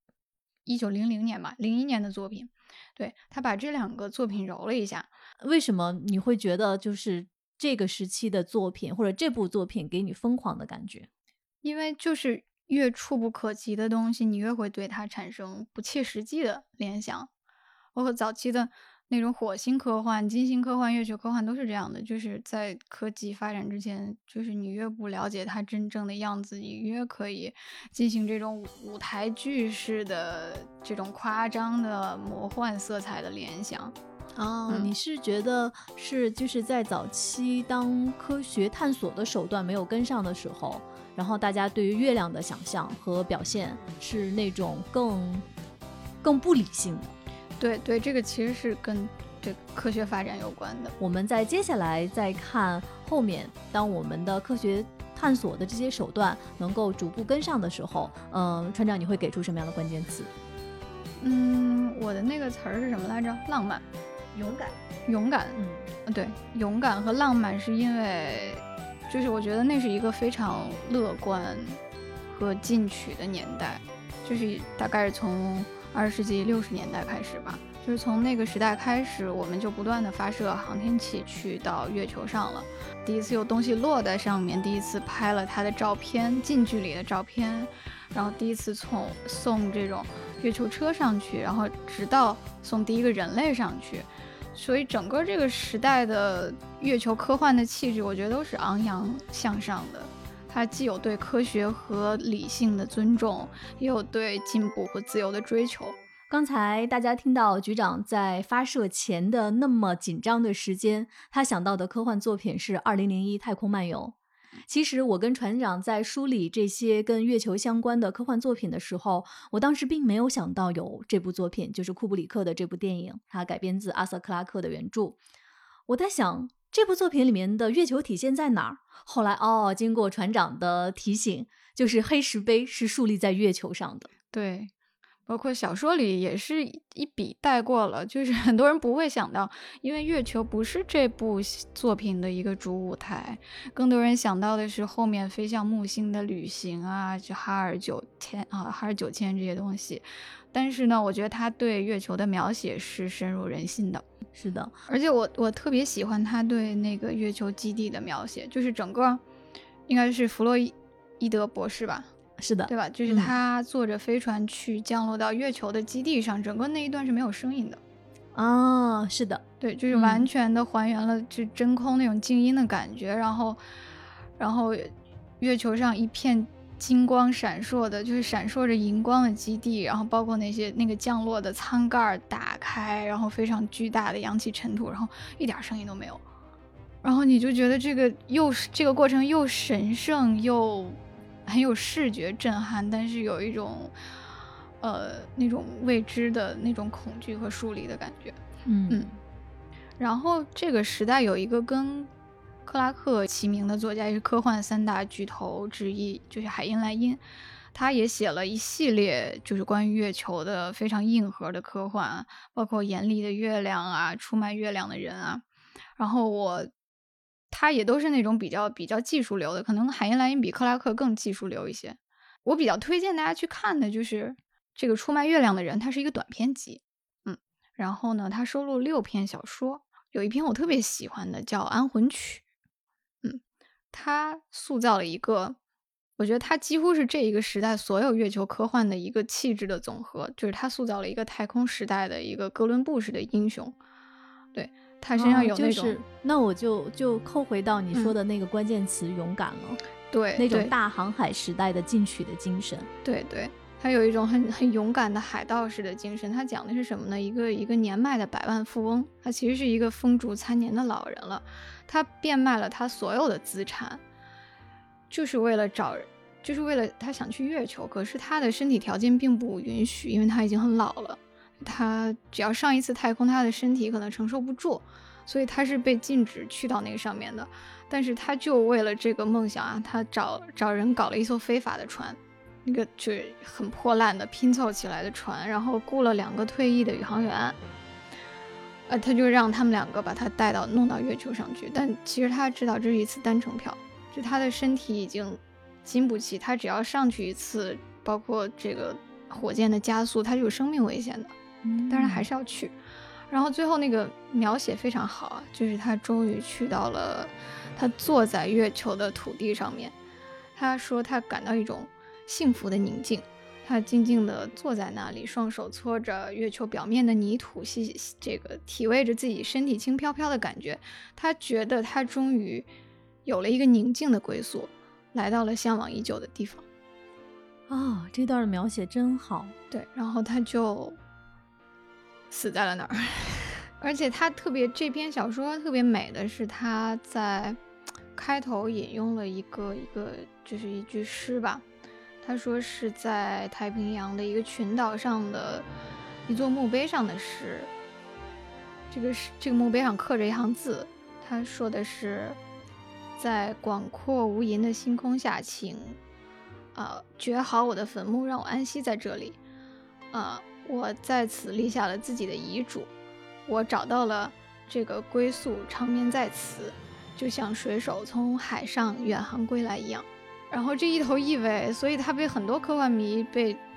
1900年嘛，01年的作品，对，他把这两个作品揉了一下。为什么你会觉得就是这个时期的作品或者这部作品给你疯狂的感觉？因为就是越触不可及的东西，你越会对它产生不切实际的联想。包括早期的那种火星科幻、金星科幻、月球科幻都是这样的，就是在科技发展之前，就是你越不了解它真正的样子，你越可以进行这种舞台剧式的这种夸张的魔幻色彩的联想。哦，你是觉得是就是在早期当科学探索的手段没有跟上的时候，然后大家对于月亮的想象和表现是那种更不理性的。对对，这个其实是跟这科学发展有关的。我们在接下来再看后面，当我们的科学探索的这些手段能够逐步跟上的时候，船长你会给出什么样的关键词？我的那个词儿是什么来着？浪漫、勇敢。对，勇敢和浪漫，是因为就是我觉得那是一个非常乐观和进取的年代，就是大概是从20世纪60年代开始吧，就是从那个时代开始，我们就不断的发射航天器去到月球上了。第一次有东西落在上面，第一次拍了它的照片，近距离的照片，然后第一次送这种月球车上去，然后直到送第一个人类上去。所以整个这个时代的月球科幻的气质，我觉得都是昂扬向上的。它既有对科学和理性的尊重，也有对进步和自由的追求。刚才大家听到局长在发射前的那么紧张的时间，他想到的科幻作品是2001太空漫游。其实我跟船长在梳理这些跟月球相关的科幻作品的时候，我当时并没有想到有这部作品，就是库布里克的这部电影，它改编自阿瑟克拉克的原著。我在想这部作品里面的月球体现在哪儿？后来经过船长的提醒，就是黑石碑是树立在月球上的。对，包括小说里也是一笔带过了，就是很多人不会想到，因为月球不是这部作品的一个主舞台，更多人想到的是后面飞向木星的旅行啊，就哈尔九千这些东西。但是呢，我觉得他对月球的描写是深入人心的。是的，而且我特别喜欢他对那个月球基地的描写，就是整个应该是弗洛伊德博士吧，是的，对吧？就是他坐着飞船去降落到月球的基地上，整个那一段是没有声音的。啊，是的，对，就是完全的还原了就真空那种静音的感觉，然后月球上一片金光闪烁的，就是闪烁着银光的基地，然后包括那个降落的舱盖打开，然后非常巨大的扬起尘土，然后一点声音都没有，然后你就觉得这个过程又神圣又很有视觉震撼，但是有一种那种未知的那种恐惧和疏离的感觉。然后这个时代有一个跟克拉克齐名的作家，也是科幻三大巨头之一，就是海因莱因，他也写了一系列就是关于月球的非常硬核的科幻，包括《眼里的月亮》啊，《出卖月亮的人》啊，然后他也都是那种比较技术流的，可能海因莱因比克拉克更技术流一些。我比较推荐大家去看的就是这个《出卖月亮的人》，它是一个短篇集，然后呢，它收录6篇小说，有一篇我特别喜欢的叫《安魂曲》。他塑造了一个，我觉得他几乎是这一个时代所有月球科幻的一个气质的总和，就是他塑造了一个太空时代的一个哥伦布式的英雄。对，他身上有那种，那我就扣回到你说的那个关键词勇敢了。对，那种大航海时代的进取的精神。对对，他有一种很勇敢的海盗式的精神。他讲的是什么呢？一个年迈的百万富翁，他其实是一个风烛残年的老人了，他变卖了他所有的资产，就是为了他想去月球。可是他的身体条件并不允许，因为他已经很老了，他只要上一次太空，他的身体可能承受不住，所以他是被禁止去到那个上面的。但是他就为了这个梦想啊，他找人搞了一艘非法的船，那个就是很破烂的拼凑起来的船，然后雇了2个退役的宇航员，他就让他们2个把他带到弄到月球上去。但其实他知道这是一次单程票，就他的身体已经经不起，他只要上去一次，包括这个火箭的加速，它是有生命危险的，但是还是要去。然后最后那个描写非常好啊，就是他终于去到了，他坐在月球的土地上面，他说他感到一种幸福的宁静，他静静地坐在那里，双手搓着月球表面的泥土，这个体味着自己身体轻飘飘的感觉，他觉得他终于有了一个宁静的归宿，来到了向往已久的地方。哦，这段的描写真好。对，然后他就死在了那儿。而且他特别，这篇小说特别美的是他在开头引用了一个就是一句诗吧，他说是在太平洋的一个群岛上的一座墓碑上的诗，这个墓碑上刻着一行字，他说的是在广阔无垠的星空下，请掘好我的坟墓，让我安息在这里，我在此立下了自己的遗嘱，我找到了这个归宿，长眠在此，就像水手从海上远航归来一样。然后这一头意味，所以它被很多科幻迷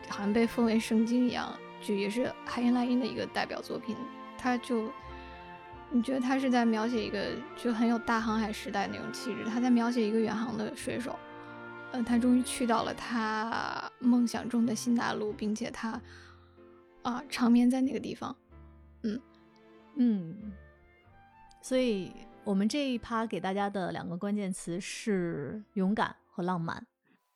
好像被封为圣经一样，就也是海因莱因的一个代表作品。它就你觉得它是在描写一个就很有大航海时代那种气质，它在描写一个远航的水手，他终于去到了他梦想中的新大陆，并且他长眠在那个地方。所以我们这一趴给大家的两个关键词是勇敢和浪漫。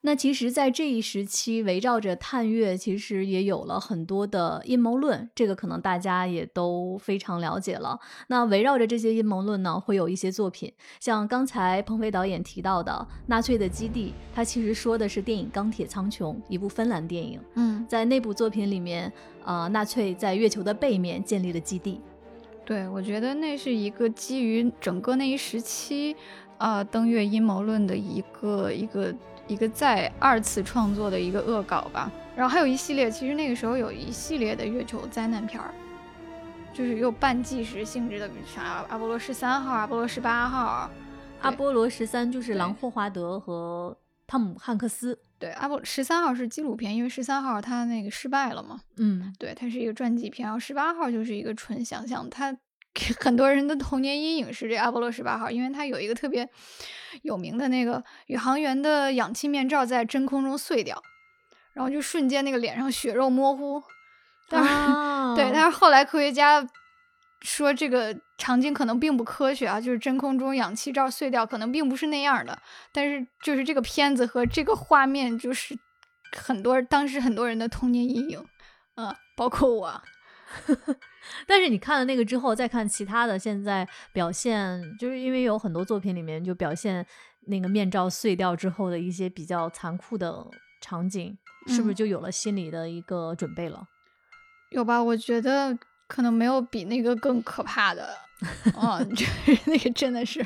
那其实在这一时期围绕着探月其实也有了很多的阴谋论，这个可能大家也都非常了解了。那围绕着这些阴谋论呢，会有一些作品，像刚才彭飞导演提到的纳粹的基地，它其实说的是电影《钢铁苍穹》，一部芬兰电影。在那部作品里面，纳粹在月球的背面建立了基地。对，我觉得那是一个基于整个那一时期登月阴谋论的一个再二次创作的一个恶搞吧。然后还有一系列，其实那个时候有一系列的月球灾难片，就是有半纪实性质的，像阿波罗13号、阿波罗18号。阿波罗13就是朗霍华德和汤姆汉克斯。对，阿波13号是纪录片，因为13号他那个失败了嘛。对，它是一个传记片。然后18号就是一个纯想象，他很多人的童年阴影是这阿波罗18号，因为它有一个特别有名的那个宇航员的氧气面罩在真空中碎掉，然后就瞬间那个脸上血肉模糊。但是后来科学家说这个场景可能并不科学啊，就是真空中氧气罩碎掉可能并不是那样的。但是就是这个片子和这个画面就是当时很多人的童年阴影，包括我。但是你看了那个之后再看其他的，现在表现就是因为有很多作品里面就表现那个面罩碎掉之后的一些比较残酷的场景，是不是就有了心理的一个准备了？有吧，我觉得可能没有比那个更可怕的。那个真的是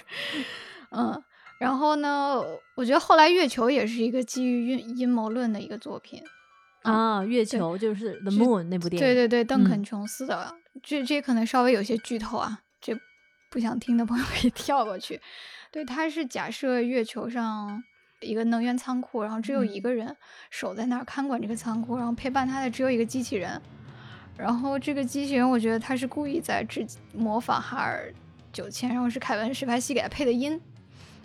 然后呢，我觉得后来月球也是一个基于阴谋论的一个作品啊。月球就是 The Moon 那部电影。对对对，邓肯琼斯的。这可能稍微有些剧透啊，这不想听的朋友可以跳过去。对，它是假设月球上一个能源仓库，然后只有一个人守在那儿看管这个仓库，然后陪伴他的只有一个机器人。然后这个机器人，我觉得他是故意在模仿HAL9000，然后是凯文·史派西给他配的音。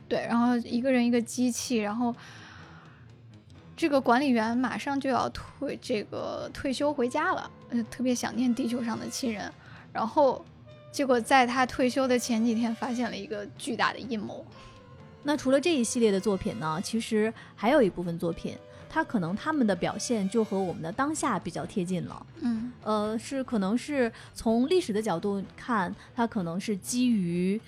对，然后一个人一个机器，然后这个管理员马上就要退休回家了，特别想念地球上的亲人。然后结果在他退休的前几天发现了一个巨大的阴谋。那除了这一系列的作品呢，其实还有一部分作品它可能他们的表现就和我们的当下比较贴近了。是可能是从历史的角度看，它可能是基于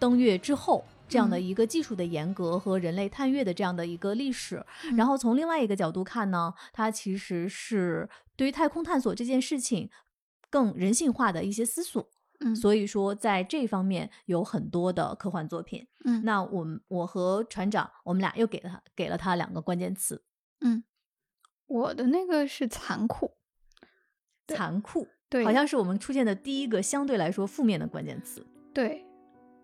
登月之后这样的一个技术的严格和人类探月的这样的一个历史，然后从另外一个角度看呢，它其实是对于太空探索这件事情更人性化的一些思索。所以说在这方面有很多的科幻作品。那我和船长我们俩又给了他两个关键词。我的那个是残酷。残酷，对，好像是我们出现的第一个相对来说负面的关键词。对，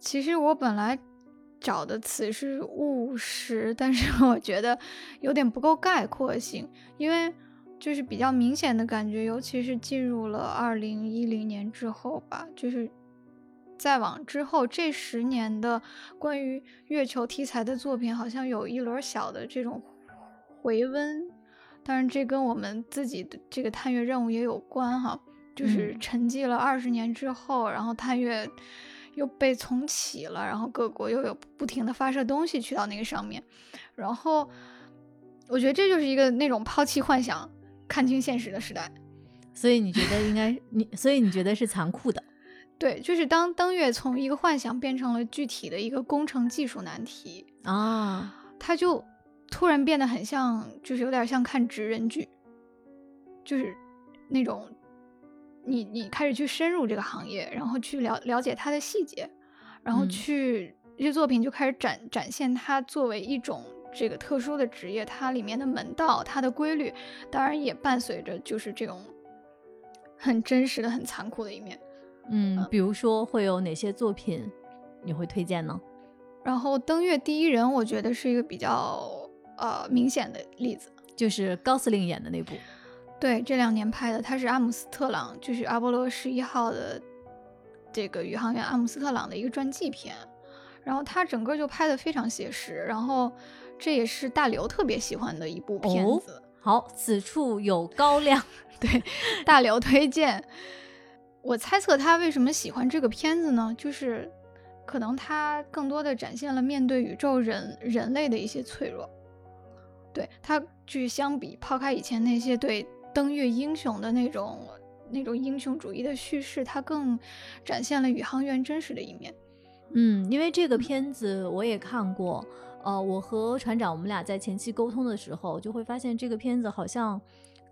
其实我本来找的词是务实，但是我觉得有点不够概括性，因为就是比较明显的感觉，尤其是进入了2010年之后吧，就是再往之后这10年的关于月球题材的作品好像有一轮小的这种回温，当然这跟我们自己的这个探月任务也有关哈，就是沉寂了20年之后，然后探月又被重启了，然后各国又有不停的发射东西去到那个上面，然后我觉得这就是一个那种抛弃幻想看清现实的时代。所以你觉得应该所以你觉得是残酷的。对，就是当登月从一个幻想变成了具体的一个工程技术难题啊，它就突然变得很像，就是有点像看职人剧，就是那种你开始去深入这个行业，然后去了解它的细节，然后去这些作品就开始展现它作为一种这个特殊的职业，它里面的门道，它的规律，当然也伴随着就是这种很真实的很残酷的一面。比如说会有哪些作品你会推荐呢？然后登月第一人我觉得是一个比较明显的例子，就是高司令演的那部。对，这2年拍的，他是阿姆斯特朗，就是阿波罗11号的这个宇航员阿姆斯特朗的一个传记片，然后他整个就拍得非常写实，然后这也是大刘特别喜欢的一部片子。好，此处有高亮。对，大刘推荐。我猜测他为什么喜欢这个片子呢，就是可能他更多的展现了面对宇宙人类的一些脆弱。对，他去相比抛开以前那些对登月英雄的那种英雄主义的叙事，它更展现了宇航员真实的一面。因为这个片子我也看过，我和船长我们俩在前期沟通的时候就会发现，这个片子好像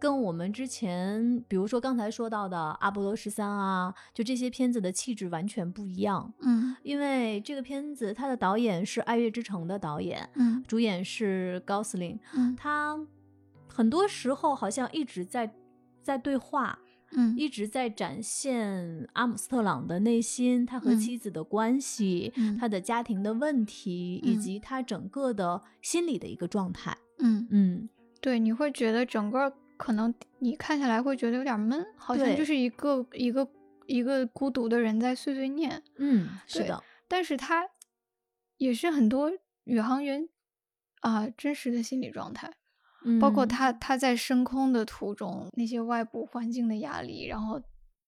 跟我们之前比如说刚才说到的阿波罗13啊，就这些片子的气质完全不一样。因为这个片子它的导演是爱乐之城的导演，主演是高司令，他很多时候好像一直在对话，一直在展现阿姆斯特朗的内心，他和妻子的关系，他的家庭的问题，以及他整个的心理的一个状态。对，你会觉得整个可能你看下来会觉得有点闷，好像就是一个孤独的人在碎碎念。是的，但是他也是很多宇航员真实的心理状态，包括他在升空的途中那些外部环境的压力，然后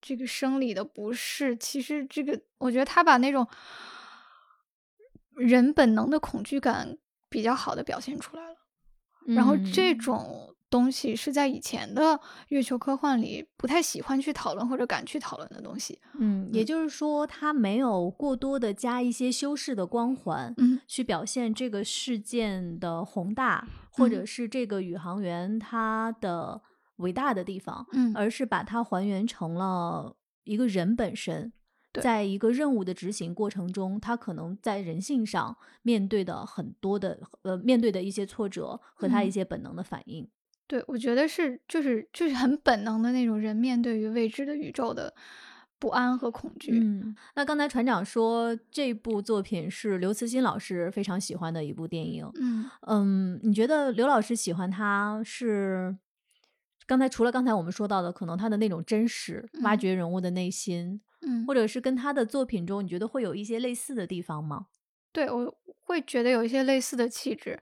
这个生理的不适，其实这个我觉得他把那种人本能的恐惧感比较好的表现出来了，然后这种东西是在以前的月球科幻里不太喜欢去讨论或者敢去讨论的东西。也就是说它没有过多的加一些修饰的光环，去表现这个事件的宏大，或者是这个宇航员他的伟大的地方，而是把它还原成了一个人本身，在一个任务的执行过程中，他可能在人性上面对的很多的面对的一些挫折和他一些本能的反应。对，我觉得是就是很本能的那种人面对于未知的宇宙的不安和恐惧。那刚才船长说这部作品是刘慈欣老师非常喜欢的一部电影。你觉得刘老师喜欢他是除了刚才我们说到的可能他的那种真实，挖掘人物的内心，或者是跟他的作品中你觉得会有一些类似的地方吗？对，我会觉得有一些类似的气质，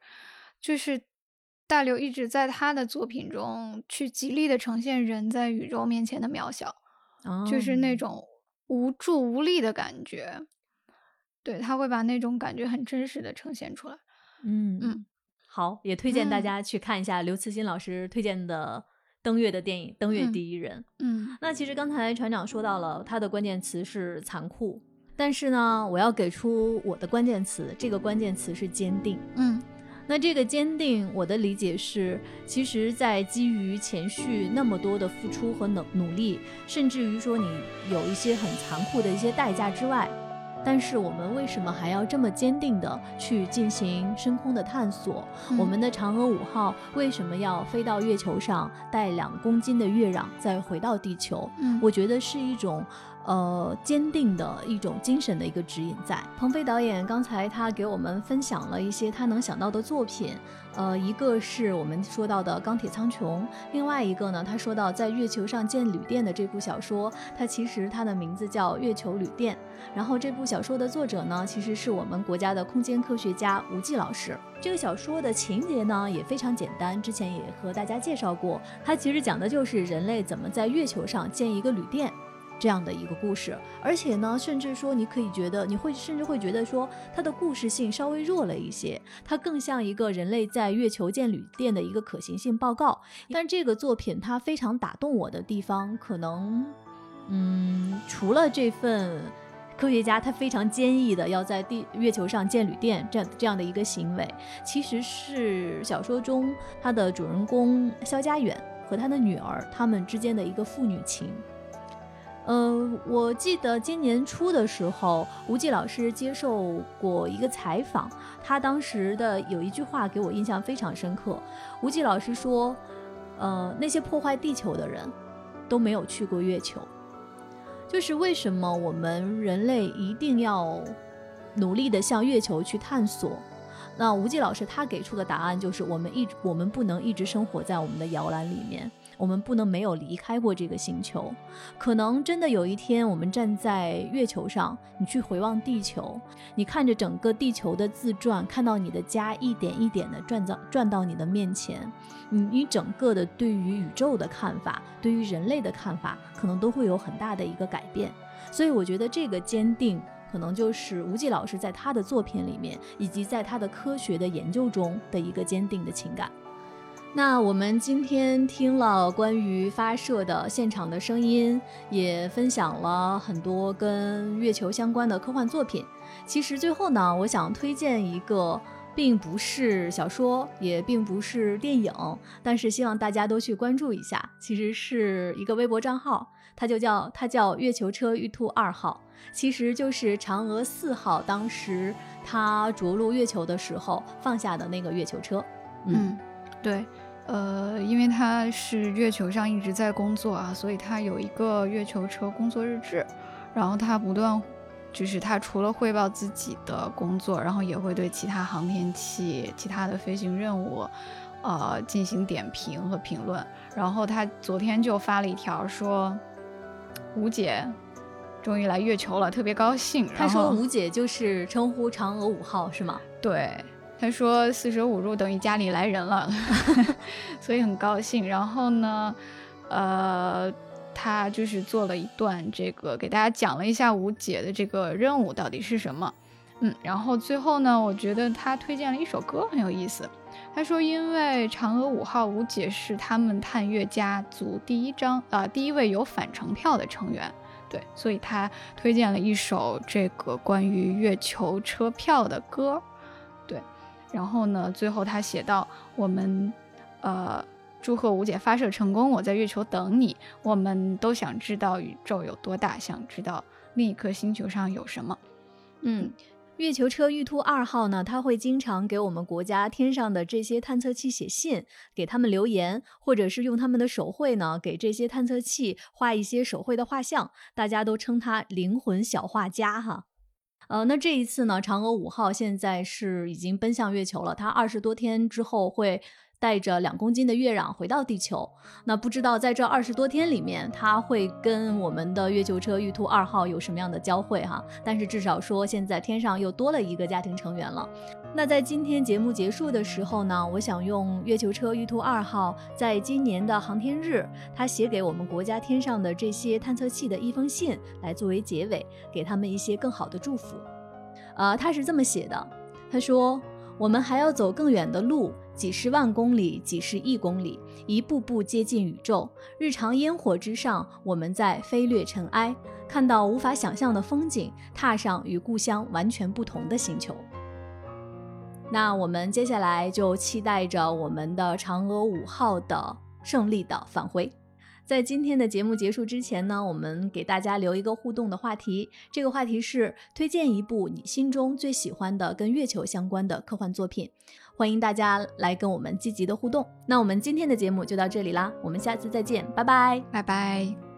就是大刘一直在他的作品中去极力的呈现人在宇宙面前的渺小，就是那种无助无力的感觉。对，他会把那种感觉很真实的呈现出来。好，也推荐大家去看一下刘慈欣老师推荐的登月的电影《登月第一人》。那其实刚才船长说到了他的关键词是残酷，但是呢我要给出我的关键词，这个关键词是坚定。那这个坚定我的理解是，其实在基于前续那么多的付出和努力，甚至于说你有一些很残酷的一些代价之外，但是我们为什么还要这么坚定的去进行深空的探索？我们的嫦娥5号为什么要飞到月球上带2公斤的月壤再回到地球？我觉得是一种坚定的一种精神的一个指引在。彭飞导演刚才他给我们分享了一些他能想到的作品，一个是我们说到的《钢铁苍穹》，另外一个呢，他说到在月球上建旅店的这部小说，它其实它的名字叫《月球旅店》，然后这部小说的作者呢，其实是我们国家的空间科学家吴季老师。这个小说的情节呢也非常简单，之前也和大家介绍过，它其实讲的就是人类怎么在月球上建一个旅店这样的一个故事，而且呢，甚至说你可以觉得，你甚至会觉得说它的故事性稍微弱了一些，它更像一个人类在月球建旅店的一个可行性报告。但这个作品它非常打动我的地方，可能，除了这份科学家他非常坚毅的要在月球上建旅店这样的一个行为，其实是小说中他的主人公肖家远和他的女儿他们之间的一个父女情。我记得今年初的时候，吴季老师接受过一个采访，他当时的有一句话给我印象非常深刻。吴季老师说，那些破坏地球的人都没有去过月球。就是为什么我们人类一定要努力地向月球去探索？那吴季老师他给出的答案就是，我们不能一直生活在我们的摇篮里面。我们不能没有离开过这个星球，可能真的有一天我们站在月球上，你去回望地球，你看着整个地球的自转，看到你的家一点一点的转到你的面前，你整个的对于宇宙的看法，对于人类的看法，可能都会有很大的一个改变。所以我觉得这个坚定可能就是吴季老师在他的作品里面，以及在他的科学的研究中的一个坚定的情感。那我们今天听了关于发射的现场的声音，也分享了很多跟月球相关的科幻作品。其实最后呢，我想推荐一个并不是小说，也并不是电影，但是希望大家都去关注一下，其实是一个微博账号，它叫月球车玉兔2号，其实就是嫦娥4号当时它着陆月球的时候放下的那个月球车。对，因为他是月球上一直在工作啊，所以他有一个月球车工作日志，然后他不断就是他除了汇报自己的工作，然后也会对其他航天器、其他的飞行任务进行点评和评论。然后他昨天就发了一条说，吴姐终于来月球了，特别高兴。他说吴姐就是称呼嫦娥5号是吗？对，他说45度等于家里来人了所以很高兴。然后呢他就是做了一段这个给大家讲了一下吴姐的这个任务到底是什么。然后最后呢，我觉得他推荐了一首歌很有意思。他说因为嫦娥5号吴姐是他们探月家族第一位有返程票的成员。对，所以他推荐了一首这个关于月球车票的歌。然后呢，最后他写道，我们祝贺吴姐发射成功，我在月球等你，我们都想知道宇宙有多大，想知道另一颗星球上有什么。月球车玉兔2号呢，它会经常给我们国家天上的这些探测器写信，给他们留言，或者是用他们的手绘呢，给这些探测器画一些手绘的画像，大家都称它灵魂小画家哈。那这一次呢，嫦娥5号现在是已经奔向月球了，它20多天之后会带着2公斤的月壤回到地球。那不知道在这20多天里面，它会跟我们的月球车玉兔2号有什么样的交汇哈？但是至少说现在天上又多了一个家庭成员了。那在今天节目结束的时候呢，我想用月球车玉兔2号在今年的航天日，他写给我们国家天上的这些探测器的一封信来作为结尾，给他们一些更好的祝福。他是这么写的，他说，我们还要走更远的路，几10万公里，几10亿公里，一步步接近宇宙。日常烟火之上，我们在飞掠尘埃，看到无法想象的风景，踏上与故乡完全不同的星球。那我们接下来就期待着我们的嫦娥5号的胜利的返回。在今天的节目结束之前呢，我们给大家留一个互动的话题，这个话题是推荐一部你心中最喜欢的跟月球相关的科幻作品，欢迎大家来跟我们积极的互动。那我们今天的节目就到这里啦，我们下次再见，拜拜。